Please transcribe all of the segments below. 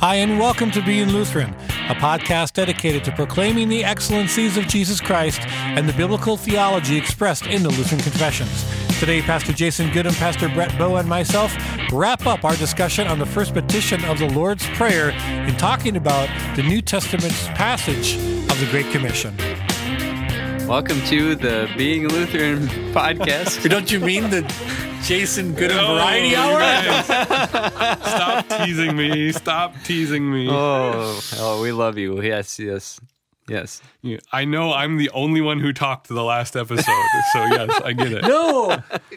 Hi, and welcome to Being Lutheran, a podcast dedicated to proclaiming the excellencies of Jesus Christ and the biblical theology expressed in the Lutheran Confessions. Today, Pastor Jason Goodham, Pastor Brett Bowe, and myself wrap up our discussion on the first petition of the Lord's Prayer in talking about the New Testament's passage of the Great Commission. Welcome to the Being Lutheran podcast. Don't you mean the Jason Goodham Variety Hour? Yes. Stop teasing me. Oh, we love you. Yes. I know I'm the only one who talked to the last episode, so yes, I get it.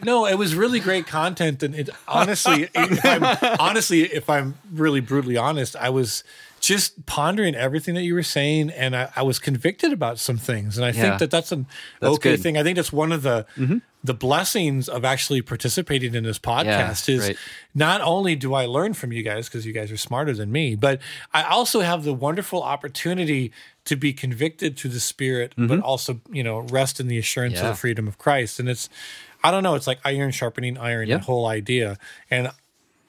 No, it was really great content, and if I'm really brutally honest, I was just pondering everything that you were saying, and I was convicted about some things, and I think that's good. I think that's one of the the blessings of actually participating in this podcast is not only do I learn from you guys, because you guys are smarter than me, but I also have the wonderful opportunity to be convicted to the Spirit, but also, rest in the assurance of the freedom of Christ. And it's like iron sharpening iron, the whole idea. And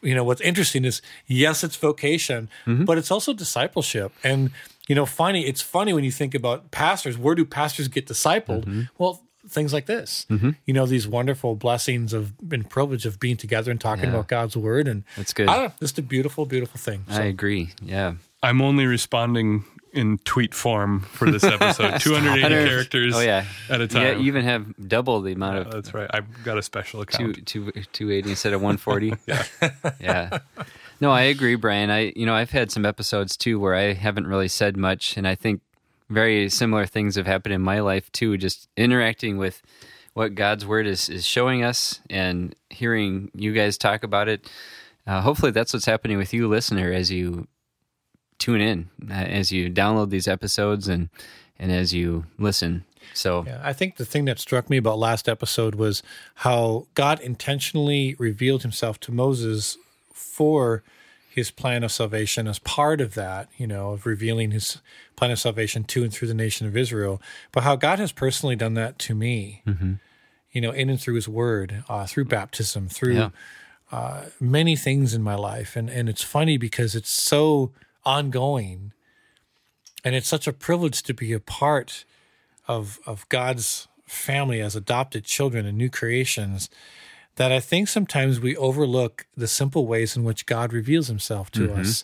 what's interesting is, yes, it's vocation, but it's also discipleship. And, it's funny when you think about pastors, where do pastors get discipled? Well, things like this, these wonderful blessings and privilege of being together and talking about God's word. And that's good. I don't know, it's a beautiful, beautiful thing. So. I agree. Yeah. I'm only responding in tweet form for this episode, 280 characters at a time. Yeah, you even have double the amount of... that's right. I've got a special account. 280 instead of 140. Yeah. No, I agree, Brian. I've had some episodes, too, where I haven't really said much, and I think very similar things have happened in my life, too, just interacting with what God's Word is showing us and hearing you guys talk about it. Hopefully that's what's happening with you, listener, as you tune in, as you download these episodes and as you listen. So I think the thing that struck me about last episode was how God intentionally revealed himself to Moses for his plan of salvation as part of that, of revealing his plan of salvation to and through the nation of Israel, but how God has personally done that to me, in and through his word, through baptism, through many things in my life. And it's funny because it's so ongoing, and it's such a privilege to be a part of God's family as adopted children and new creations, that I think sometimes we overlook the simple ways in which God reveals himself to us.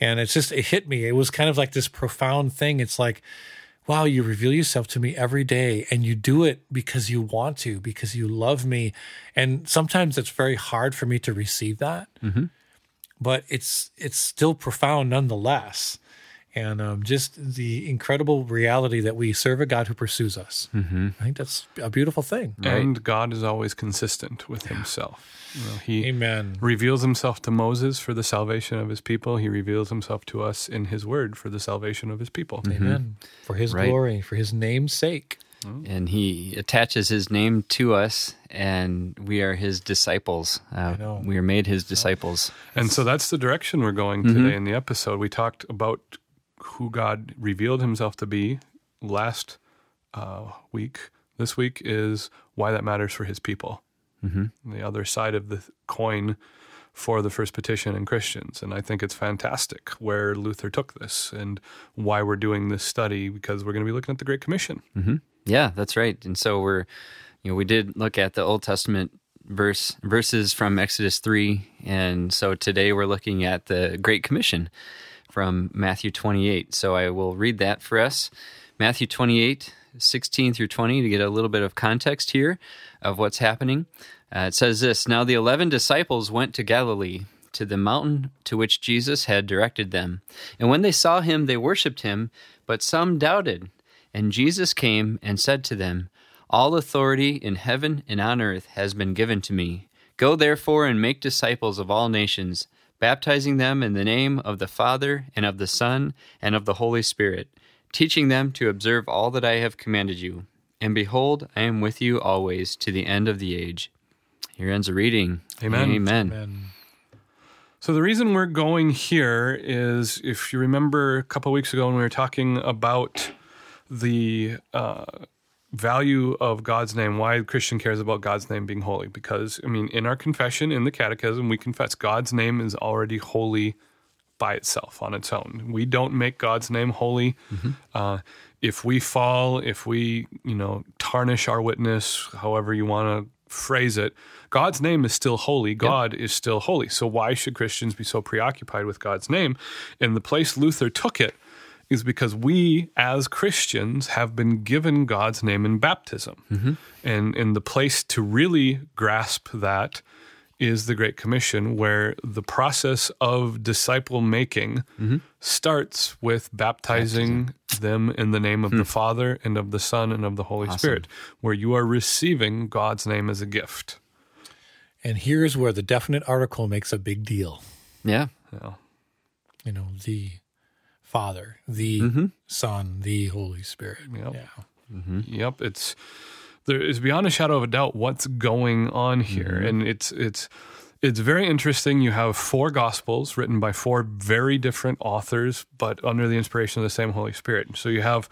And it hit me. It was kind of like this profound thing. It's like, wow, you reveal yourself to me every day, and you do it because you want to, because you love me. And sometimes it's very hard for me to receive that, but it's still profound nonetheless. And just the incredible reality that we serve a God who pursues us. I think that's a beautiful thing. Right? And God is always consistent with himself. He reveals himself to Moses for the salvation of his people. He reveals himself to us in his word for the salvation of his people. Amen. For his glory, for his name's sake. And he attaches his name to us, and we are his disciples. We are made his disciples. And so that's the direction we're going today in the episode. We talked about who God revealed himself to be last week. This week is why that matters for his people. The other side of the coin for the first petition in Christians. And I think it's fantastic where Luther took this and why we're doing this study, because we're going to be looking at the Great Commission. Yeah, that's right. And so we did look at the Old Testament verses from Exodus 3. And so today we're looking at the Great Commission from Matthew 28. So I will read that for us. Matthew 28, 16 through 20, to get a little bit of context here of what's happening. It says this, "Now the 11 disciples went to Galilee, to the mountain to which Jesus had directed them. And when they saw him, they worshipped him, but some doubted. And Jesus came and said to them, 'All authority in heaven and on earth has been given to me. Go therefore and make disciples of all nations, baptizing them in the name of the Father and of the Son and of the Holy Spirit, teaching them to observe all that I have commanded you. And behold, I am with you always to the end of the age.'" Here ends the reading. Amen. So the reason we're going here is, if you remember a couple of weeks ago when we were talking about the value of God's name, why a Christian cares about God's name being holy. Because, in our confession, in the catechism, we confess God's name is already holy by itself, on its own. We don't make God's name holy. Mm-hmm. If we fall, if we, tarnish our witness, however you want to phrase it, God's name is still holy. God is still holy. So why should Christians be so preoccupied with God's name? And the place Luther took it is because we as Christians have been given God's name in baptism. Mm-hmm. And the place to really grasp that is the Great Commission, where the process of disciple-making starts with baptizing them in the name of the Father and of the Son and of the Holy Spirit, where you are receiving God's name as a gift. And here's where the definite article makes a big deal. Yeah. The Father, the Son, the Holy Spirit. Yep. There is beyond a shadow of a doubt what's going on here. And it's very interesting. You have four Gospels written by four very different authors, but under the inspiration of the same Holy Spirit. So you have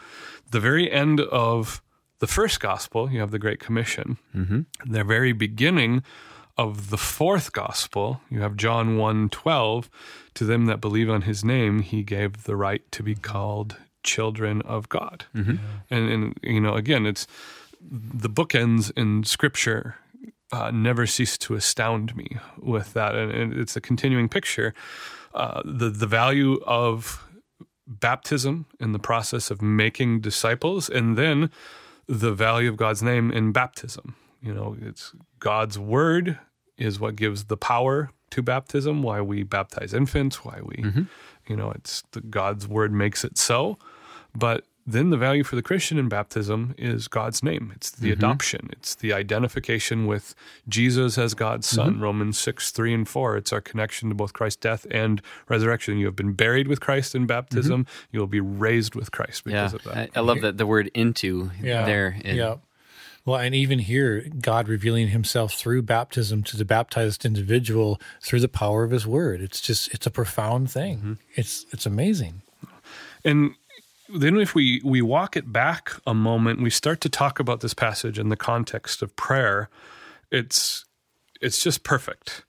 the very end of the first Gospel, you have the Great Commission. Mm-hmm. The very beginning of the fourth Gospel, you have John 1:12, to them that believe on his name, he gave the right to be called children of God. Mm-hmm. And again, it's... the bookends in Scripture never cease to astound me with that, and it's a continuing picture. The value of baptism in the process of making disciples, and then the value of God's name in baptism. It's God's word is what gives the power to baptism, why we baptize infants, why we, it's God's word makes it so, but then the value for the Christian in baptism is God's name. It's the adoption. It's the identification with Jesus as God's Son, Romans 6:3-4. It's our connection to both Christ's death and resurrection. You have been buried with Christ in baptism. You will be raised with Christ because of that. I love that the word into there. Well, and even here, God revealing himself through baptism to the baptized individual through the power of his word. It's just, it's a profound thing. It's amazing. And then if we walk it back a moment, we start to talk about this passage in the context of prayer. It's just perfect.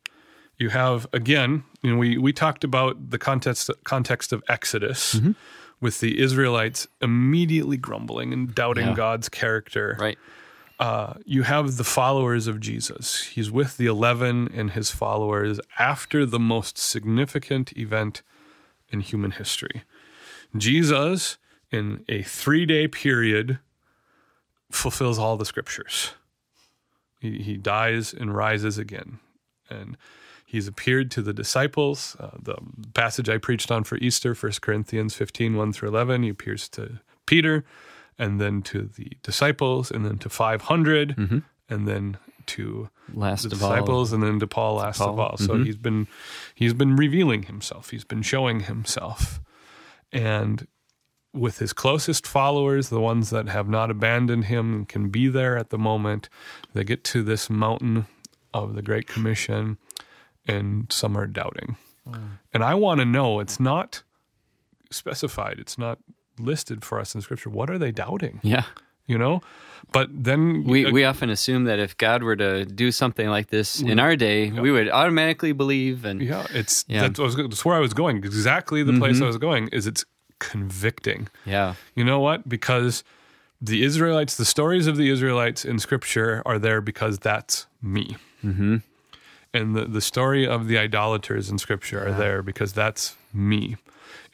You have, again, we talked about the context of Exodus with the Israelites immediately grumbling and doubting God's character. Right. You have the followers of Jesus. He's with the 11 and his followers after the most significant event in human history. Jesus, in a 3-day period, fulfills all the Scriptures. He dies and rises again. And he's appeared to the disciples. The passage I preached on for Easter, 1 Corinthians 15:1-11, he appears to Peter, and then to the disciples, and then to 500, and then to last the disciples, and then to Paul, last of all. So he's been revealing himself. He's been showing himself. And with his closest followers, the ones that have not abandoned him and can be there at the moment, they get to this mountain of the Great Commission, and some are doubting. And I want to know, it's not specified, it's not listed for us in Scripture. What are they doubting? Yeah. But then... We often assume that if God were to do something like this in our day, we would automatically believe. And that's where I was going. Exactly the place I was going is it's convicting. Yeah. You know what? Because the Israelites, the stories of the Israelites in Scripture are there because that's me. Mm-hmm. And the story of the idolaters in Scripture are there because that's me.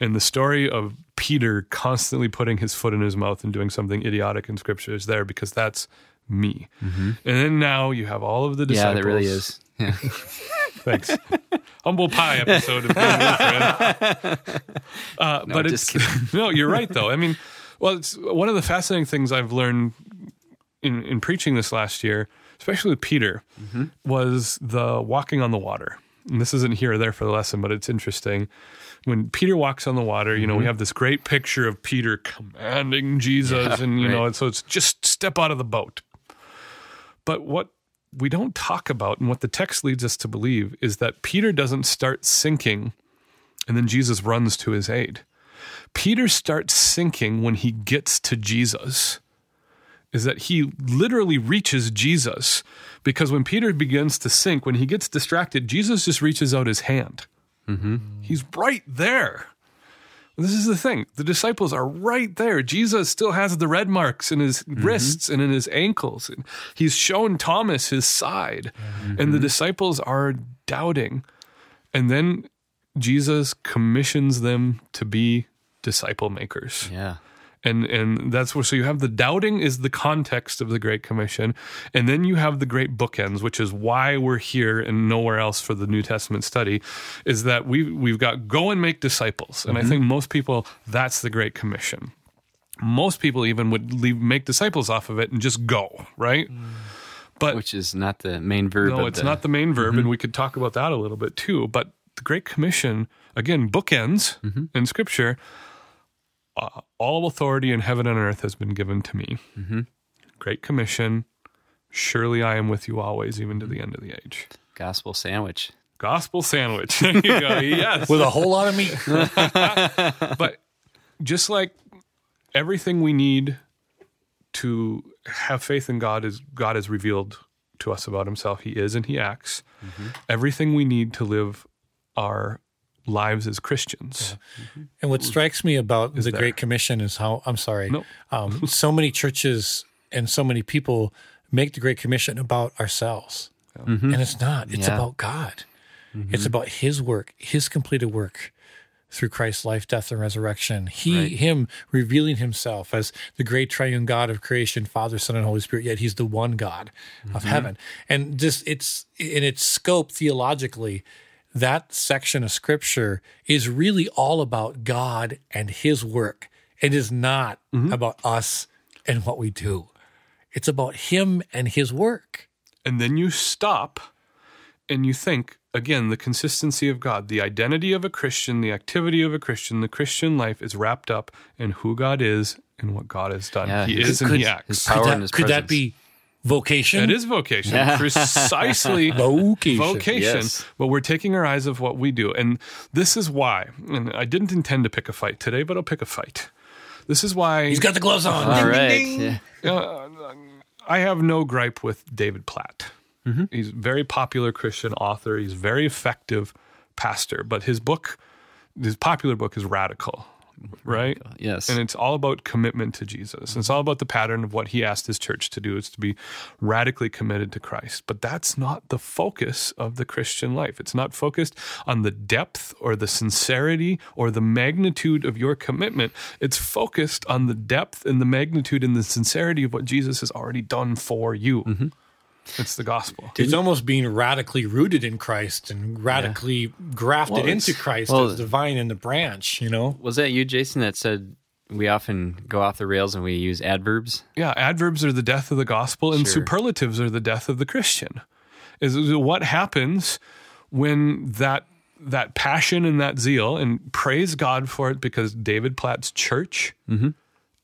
And the story of Peter constantly putting his foot in his mouth and doing something idiotic in Scripture is there because that's me. Mm-hmm. And then now you have all of the disciples. Yeah, there really is. Yeah. Thanks. Humble Pie episode of Being Lutheran. No, you're right, though. I mean, it's one of the fascinating things I've learned in preaching this last year, especially with Peter, was the walking on the water. And this isn't here or there for the lesson, but it's interesting. When Peter walks on the water, we have this great picture of Peter commanding Jesus, so it's just step out of the boat. But what we don't talk about and what the text leads us to believe is that Peter doesn't start sinking and then Jesus runs to his aid. Peter starts sinking when he gets to Jesus. Is that he literally reaches Jesus, because when Peter begins to sink, when he gets distracted, Jesus just reaches out his hand. Mm-hmm. He's right there. This is the thing. The disciples are right there. Jesus still has the red marks in his wrists and in his ankles. And he's shown Thomas his side. Mm-hmm. And the disciples are doubting. And then Jesus commissions them to be disciple makers. Yeah. And that's where, so you have the doubting is the context of the Great Commission. And then you have the great bookends, which is why we're here and nowhere else for the New Testament study, is that we've got go and make disciples. And I think most people, that's the Great Commission. Most people even would make disciples off of it and just go, right? But which is not the main verb. No, it's not the main verb. And we could talk about that a little bit too. But the Great Commission, again, bookends in Scripture. All authority in heaven and earth has been given to me. Great Commission. Surely I am with you always, even to the end of the age. Gospel sandwich. Gospel sandwich. There you go. Yes. With a whole lot of meat. But just like everything we need to have faith in God has revealed to us about himself. He is and he acts. Everything we need to live our lives as Christians. And what strikes me about the Great Commission is how, so many churches and so many people make the Great Commission about ourselves. And it's not. It's about God. It's about his work, his completed work through Christ's life, death, and resurrection. Him revealing himself as the great triune God of creation, Father, Son, and Holy Spirit, yet he's the one God of heaven. And just it's in its scope theologically, that section of Scripture is really all about God and his work. It is not about us and what we do. It's about him and his work. And then you stop and you think, again, the consistency of God, the identity of a Christian, the activity of a Christian, the Christian life is wrapped up in who God is and what God has done. Yeah, he is and he acts. His power and his presence. Could that be vocation? It is vocation. Yeah. Precisely. Vocation. Yes. But we're taking our eyes off what we do. And this is why, and I didn't intend to pick a fight today, but I'll pick a fight. This is why. He's got the gloves on. All ding, ding, ding. Yeah. I have no gripe with David Platt. He's a very popular Christian author. He's a very effective pastor. But his book, his popular book is Radical. Right? Yes. And it's all about commitment to Jesus. It's all about the pattern of what he asked his church to do is to be radically committed to Christ. But that's not the focus of the Christian life. It's not focused on the depth or the sincerity or the magnitude of your commitment. It's focused on the depth and the magnitude and the sincerity of what Jesus has already done for you. It's the gospel. It's almost being radically rooted in Christ and radically grafted into Christ as the vine and the branch, you know? Was that you, Jason, that said we often go off the rails and we use adverbs? Yeah, adverbs are the death of the gospel and superlatives are the death of the Christian. Is what happens when that passion and that zeal, and praise God for it because David Platt's church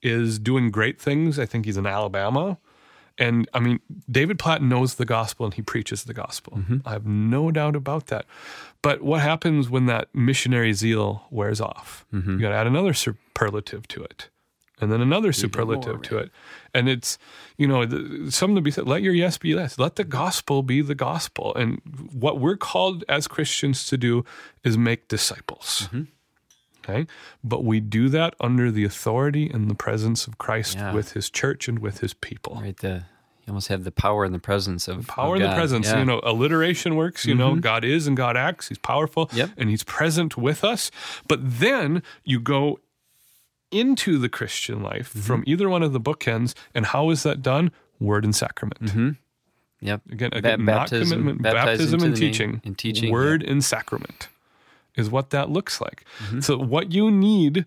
is doing great things. I think he's in Alabama. And, I mean, David Platt knows the gospel and he preaches the gospel. I have no doubt about that. But what happens when that missionary zeal wears off? You got to add another superlative to it and then another superlative to it. And it's, you know, something to be said, let your yes be yes. Let the gospel be the gospel. And what we're called as Christians to do is make disciples. Okay? But we do that under the authority and the presence of Christ with his church and with his people. Right, you almost have the power and the presence of God. Power and the presence. Yeah. You know, alliteration works. You know, God is and God acts. He's powerful and he's present with us. But then you go into the Christian life from either one of the bookends. And how is that done? Word and sacrament. Yep. Again baptism, not commitment. Baptism and teaching. And teaching. Word and sacrament is what that looks like. So what you need...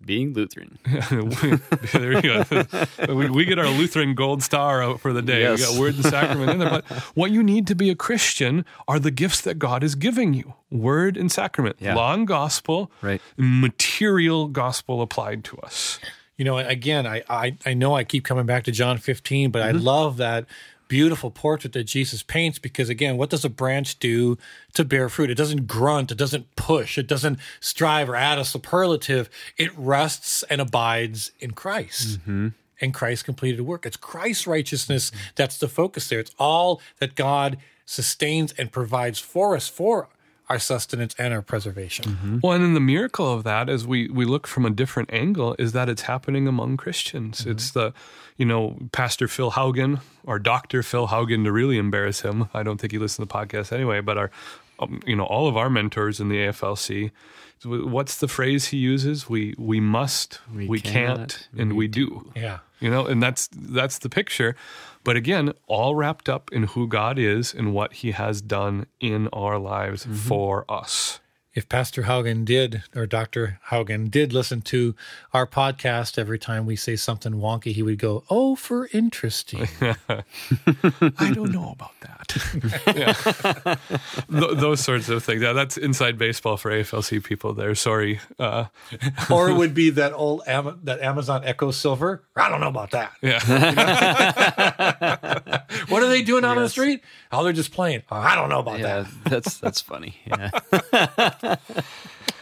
Being Lutheran. There you go. We get our Lutheran gold star out for the day. Yes. We got word and sacrament in there. But what you need to be a Christian are the gifts that God is giving you. Word and sacrament. Yeah. Law and gospel. Right. Material gospel applied to us. You know, again, I know I keep coming back to John 15, but I love that beautiful portrait that Jesus paints because, again, what does a branch do to bear fruit? It doesn't grunt. It doesn't push. It doesn't strive or add a superlative. It rests and abides in Christ and Christ's completed work. It's Christ's righteousness that's the focus there. It's all that God sustains and provides for us for our sustenance and our preservation. Mm-hmm. Well, and then the miracle of that, as we look from a different angle, is that it's happening among Christians. Mm-hmm. It's the, Pastor Phil Haugen, or Dr. Phil Haugen, to really embarrass him. I don't think he listens to the podcast anyway, but our, all of our mentors in the AFLC, what's the phrase he uses? We must, we can't, and we do. Yeah. And that's the picture. But again, all wrapped up in who God is and what he has done in our lives mm-hmm. for us. If Pastor Haugen did, or Dr. Haugen did listen to our podcast, every time we say something wonky, he would go, "Oh, for interesting." I don't know about that. Those sorts of things. Yeah, that's inside baseball for AFLC people there. Sorry. Or it would be that old that Amazon Echo Silver. I don't know about that. Yeah. What are they doing out on the street? Oh, they're just playing. Oh, I don't know about that. That's funny. Yeah.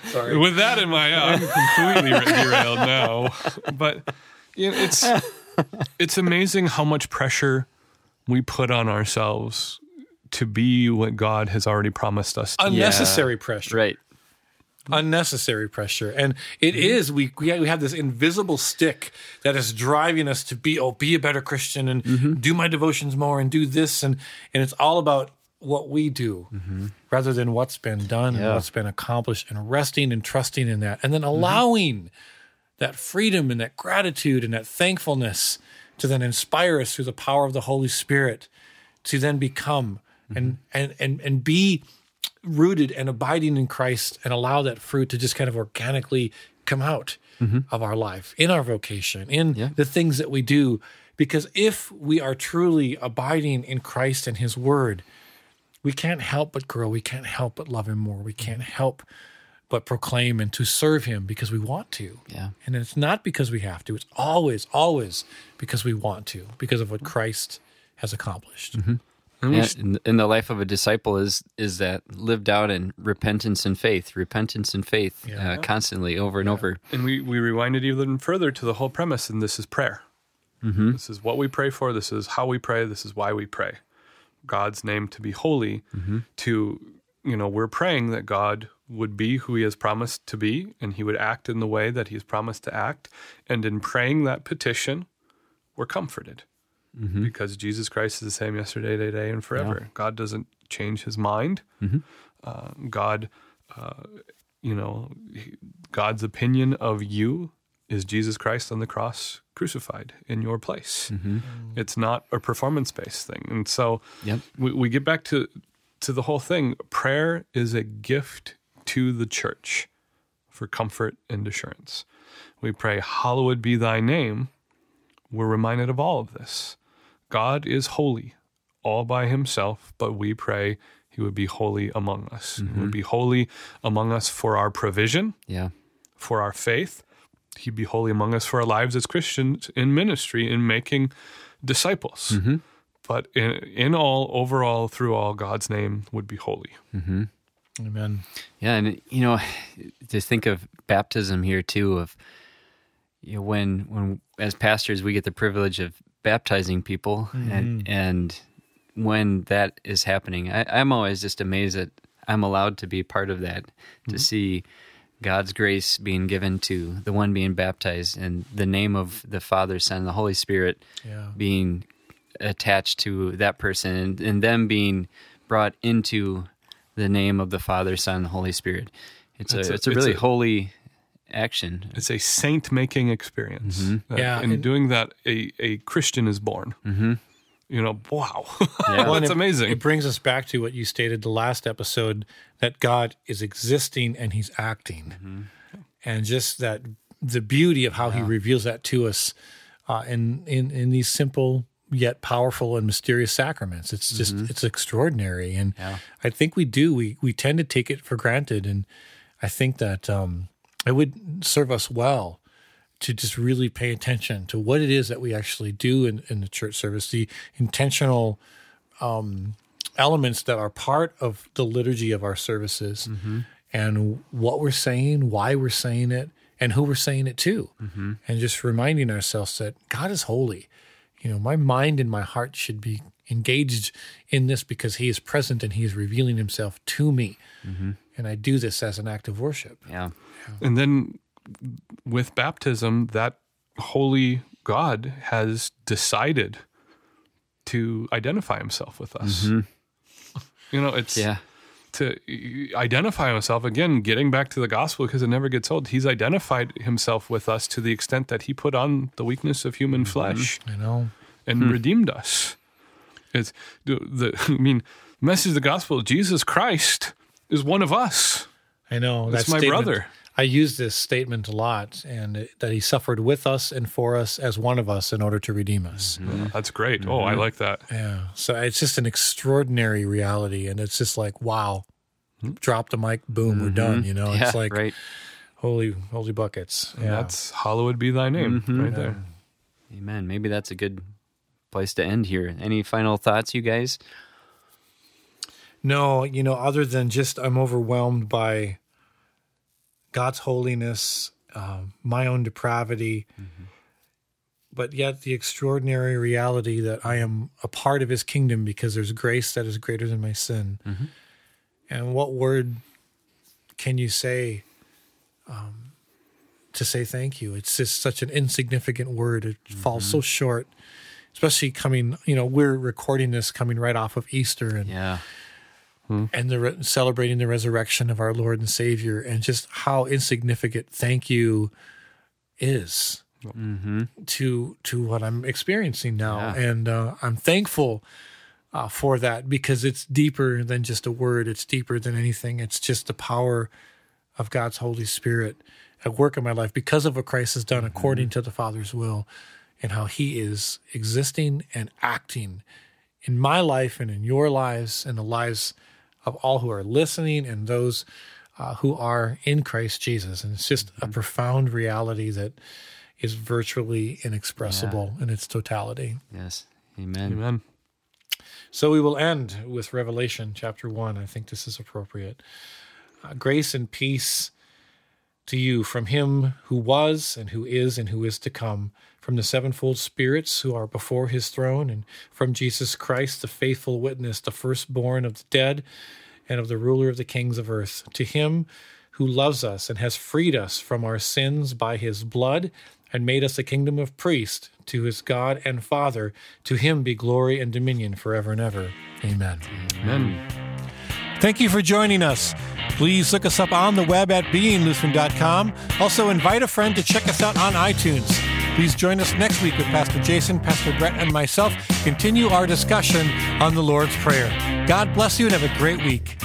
Sorry. With that in my eye, I'm completely derailed now. But it's amazing how much pressure we put on ourselves to be what God has already promised us. Unnecessary pressure. Right. Unnecessary pressure. And it is, we have this invisible stick that is driving us to be a better Christian and mm-hmm. do my devotions more and do this. And it's all about what we do mm-hmm. rather than what's been done and what's been accomplished, and resting and trusting in that, and then allowing mm-hmm. that freedom and that gratitude and that thankfulness to then inspire us through the power of the Holy Spirit to then become mm-hmm. and be rooted and abiding in Christ, and allow that fruit to just kind of organically come out mm-hmm. of our life, in our vocation, in the things that we do. Because if we are truly abiding in Christ and his word, we can't help but grow. We can't help but love him more. We can't help but proclaim and to serve him because we want to. Yeah. And it's not because we have to. It's always, always because we want to, because of what Christ has accomplished. Mm-hmm. And the life of a disciple is that lived out in repentance and faith constantly over and over. And we rewind it even further to the whole premise, and this is prayer. Mm-hmm. This is what we pray for. This is how we pray. This is why we pray. God's name to be holy, mm-hmm. We're praying that God would be who he has promised to be, and he would act in the way that he has promised to act. And in praying that petition, we're comforted mm-hmm. because Jesus Christ is the same yesterday, today, and forever. Yeah. God doesn't change his mind. Mm-hmm. God's opinion of you is Jesus Christ on the cross crucified in your place. Mm-hmm. It's not a performance-based thing. And so we get back to the whole thing. Prayer is a gift to the church for comfort and assurance. We pray, hallowed be thy name. We're reminded of all of this. God is holy all by himself, but we pray he would be holy among us. Mm-hmm. He would be holy among us for our provision, for our faith. He'd be holy among us for our lives as Christians in ministry, in making disciples. Mm-hmm. But in all, overall, through all, God's name would be holy. Mm-hmm. Amen. Yeah, and to think of baptism here too, of when as pastors we get the privilege of baptizing people, mm-hmm. and when that is happening, I'm always just amazed that I'm allowed to be part of that, mm-hmm. to see God's grace being given to the one being baptized, and the name of the Father, Son, and the Holy Spirit being attached to that person, and them being brought into the name of the Father, Son, and the Holy Spirit. It's a holy action. It's a saint-making experience. Mm-hmm. In doing that, a Christian is born. Mm-hmm. Wow. Yeah. That's amazing. It brings us back to what you stated the last episode, that God is existing and he's acting. Mm-hmm. And just that the beauty of how he reveals that to us in these simple yet powerful and mysterious sacraments. It's just, it's extraordinary. And I think we tend to take it for granted. And I think that it would serve us well to just really pay attention to what it is that we actually do in the church service, the intentional elements that are part of the liturgy of our services, mm-hmm. and what we're saying, why we're saying it, and who we're saying it to, mm-hmm. and just reminding ourselves that God is holy. My mind and my heart should be engaged in this because he is present and he is revealing himself to me. Mm-hmm. And I do this as an act of worship. Yeah. And then with baptism, that holy God has decided to identify himself with us. Mm-hmm. You know, it's to identify himself, again, getting back to the gospel because it never gets old. He's identified himself with us to the extent that he put on the weakness of human flesh and redeemed us. It's the message of the gospel, Jesus Christ is one of us. I know. That's my brother. I use this statement a lot, and that he suffered with us and for us as one of us in order to redeem us. Mm-hmm. That's great. Mm-hmm. Oh, I like that. Yeah. So it's just an extraordinary reality, and it's just like, wow, drop the mic, boom, we're done. You know, it's like holy buckets. Yeah. And that's hallowed be thy name right there. Amen. Maybe that's a good place to end here. Any final thoughts, you guys? No, you know, other than just I'm overwhelmed by God's holiness, my own depravity, but yet the extraordinary reality that I am a part of his kingdom because there's grace that is greater than my sin. Mm-hmm. And what word can you say to say thank you? It's just such an insignificant word. It falls so short, especially coming, you know, we're recording this coming right off of Easter and and celebrating the resurrection of our Lord and Savior, and just how insignificant thank you is to what I'm experiencing now. Yeah. And I'm thankful for that because it's deeper than just a word. It's deeper than anything. It's just the power of God's Holy Spirit at work in my life because of what Christ has done according to the Father's will and how he is existing and acting in my life and in your lives and the lives of all who are listening and those who are in Christ Jesus. And it's just a profound reality that is virtually inexpressible in its totality. Yes. Amen. Amen. So we will end with Revelation chapter 1. I think this is appropriate. Grace and peace to you from him who was and who is to come, from the sevenfold spirits who are before his throne, and from Jesus Christ, the faithful witness, the firstborn of the dead and of the ruler of the kings of earth, to him who loves us and has freed us from our sins by his blood and made us a kingdom of priests to his God and Father, to him be glory and dominion forever and ever. Amen. Amen. Thank you for joining us. Please look us up on the web at beinglutheran.com. Also, invite a friend to check us out on iTunes. Please join us next week with Pastor Jason, Pastor Brett, and myself. Continue our discussion on the Lord's Prayer. God bless you and have a great week.